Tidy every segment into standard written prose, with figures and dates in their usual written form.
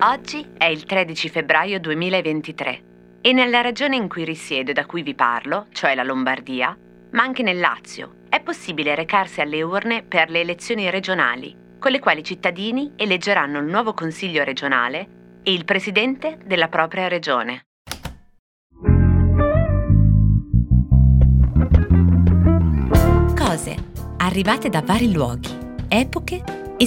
Oggi è il 13 febbraio 2023 e nella regione in cui risiedo e da cui vi parlo, cioè la Lombardia, ma anche nel Lazio, è possibile recarsi alle urne per le elezioni regionali, con le quali i cittadini eleggeranno il nuovo Consiglio regionale e il presidente della propria regione. Cose arrivate da vari luoghi, epoche e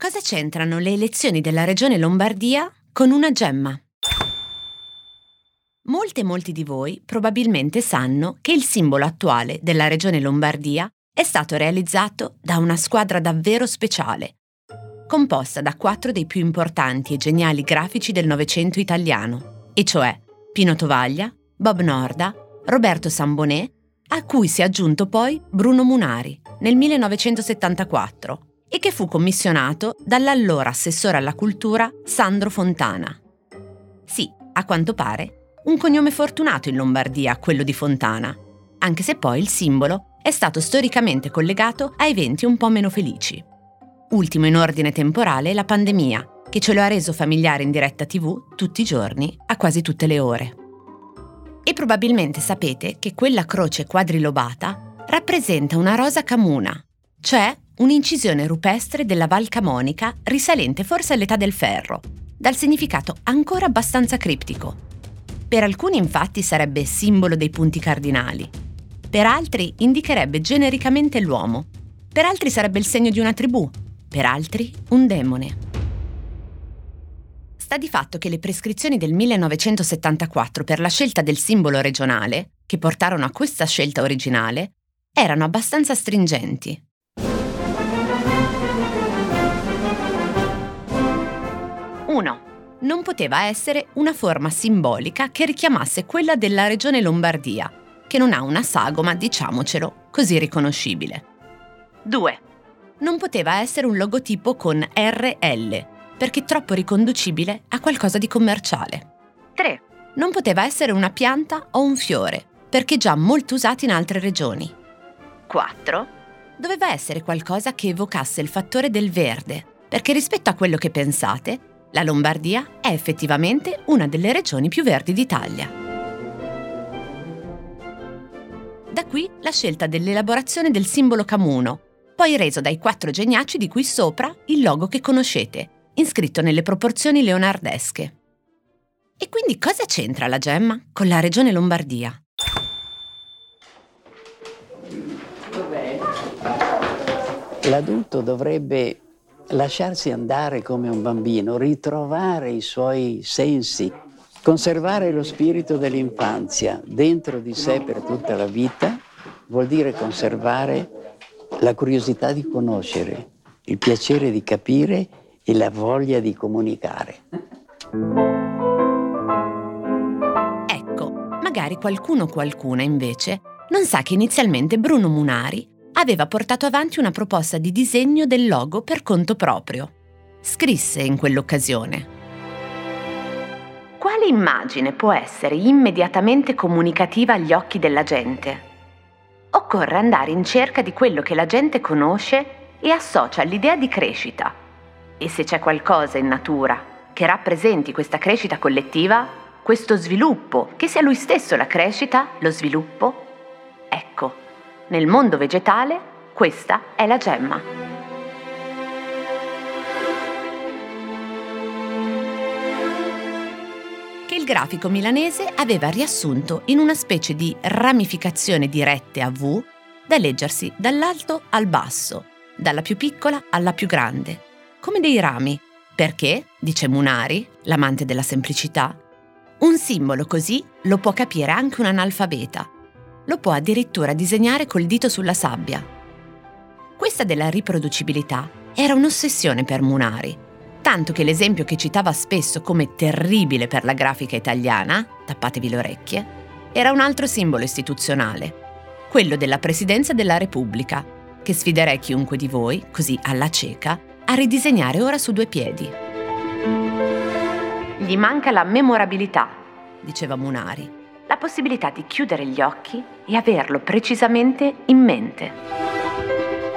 Cosa c'entrano le elezioni della regione Lombardia con una gemma? Molte e molti di voi probabilmente sanno che il simbolo attuale della regione Lombardia è stato realizzato da una squadra davvero speciale, composta da 4 dei più importanti e geniali grafici del Novecento italiano, e cioè Pino Tovaglia, Bob Norda, Roberto Sambonè, a cui si è aggiunto poi Bruno Munari nel 1974 e che fu commissionato dall'allora assessore alla cultura Sandro Fontana. Sì, a quanto pare, un cognome fortunato in Lombardia, quello di Fontana, anche se poi il simbolo è stato storicamente collegato a eventi un po' meno felici. Ultimo in ordine temporale la pandemia, che ce lo ha reso familiare in diretta TV tutti i giorni, a quasi tutte le ore. E probabilmente sapete che quella croce quadrilobata rappresenta una rosa camuna, cioè un'incisione rupestre della Val Camonica risalente forse all'età del ferro, dal significato ancora abbastanza criptico. Per alcuni infatti sarebbe simbolo dei punti cardinali, per altri indicherebbe genericamente l'uomo, per altri sarebbe il segno di una tribù, per altri un demone. Sta di fatto che le prescrizioni del 1974 per la scelta del simbolo regionale, che portarono a questa scelta originale, erano abbastanza stringenti. Non poteva essere una forma simbolica che richiamasse quella della regione Lombardia, che non ha una sagoma, diciamocelo, così riconoscibile. 2. Non poteva essere un logotipo con RL, perché troppo riconducibile a qualcosa di commerciale. 3. Non poteva essere una pianta o un fiore, perché già molto usati in altre regioni. 4. Doveva essere qualcosa che evocasse il fattore del verde, perché rispetto a quello che pensate, la Lombardia è effettivamente una delle regioni più verdi d'Italia. Da qui la scelta dell'elaborazione del simbolo camuno, poi reso dai 4 geniacci di cui sopra il logo che conoscete, inscritto nelle proporzioni leonardesche. E quindi cosa c'entra la gemma con la regione Lombardia? L'adulto dovrebbe lasciarsi andare come un bambino, ritrovare i suoi sensi, conservare lo spirito dell'infanzia dentro di sé per tutta la vita, vuol dire conservare la curiosità di conoscere, il piacere di capire e la voglia di comunicare. Ecco, magari qualcuno o qualcuna invece non sa che inizialmente Bruno Munari aveva portato avanti una proposta di disegno del logo per conto proprio. Scrisse in quell'occasione: quale immagine può essere immediatamente comunicativa agli occhi della gente? Occorre andare in cerca di quello che la gente conosce e associa all'idea di crescita. E se c'è qualcosa in natura che rappresenti questa crescita collettiva, questo sviluppo, che sia lui stesso la crescita, lo sviluppo, ecco, nel mondo vegetale, questa è la gemma. Che il grafico milanese aveva riassunto in una specie di ramificazione di rette a V da leggersi dall'alto al basso, dalla più piccola alla più grande, come dei rami, perché, dice Munari, l'amante della semplicità, un simbolo così lo può capire anche un analfabeta. Lo può addirittura disegnare col dito sulla sabbia. Questa della riproducibilità era un'ossessione per Munari, tanto che l'esempio che citava spesso come terribile per la grafica italiana, tappatevi le orecchie, era un altro simbolo istituzionale, quello della Presidenza della Repubblica, che sfiderei chiunque di voi, così alla cieca, a ridisegnare ora su due piedi. Gli manca la memorabilità, diceva Munari, la possibilità di chiudere gli occhi e averlo precisamente in mente.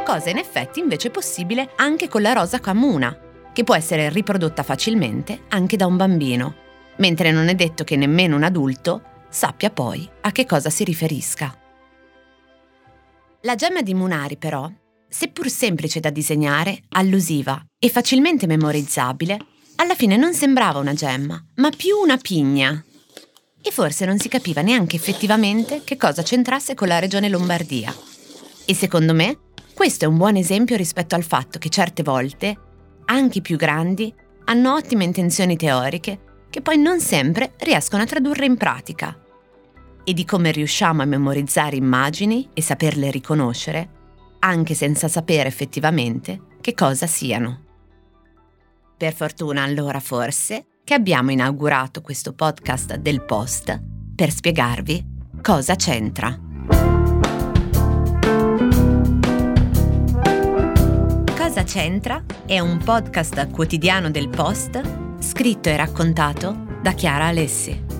Cosa in effetti invece possibile anche con la rosa camuna, che può essere riprodotta facilmente anche da un bambino, mentre non è detto che nemmeno un adulto sappia poi a che cosa si riferisca. La gemma di Munari però, seppur semplice da disegnare, allusiva e facilmente memorizzabile, alla fine non sembrava una gemma, ma più una pigna. E forse non si capiva neanche effettivamente che cosa c'entrasse con la regione Lombardia. E secondo me, questo è un buon esempio rispetto al fatto che certe volte, anche i più grandi, hanno ottime intenzioni teoriche che poi non sempre riescono a tradurre in pratica. E di come riusciamo a memorizzare immagini e saperle riconoscere, anche senza sapere effettivamente che cosa siano. Per fortuna allora forse, che abbiamo inaugurato questo podcast del Post per spiegarvi cosa c'entra. Cosa c'entra è un podcast quotidiano del Post scritto e raccontato da Chiara Alessi.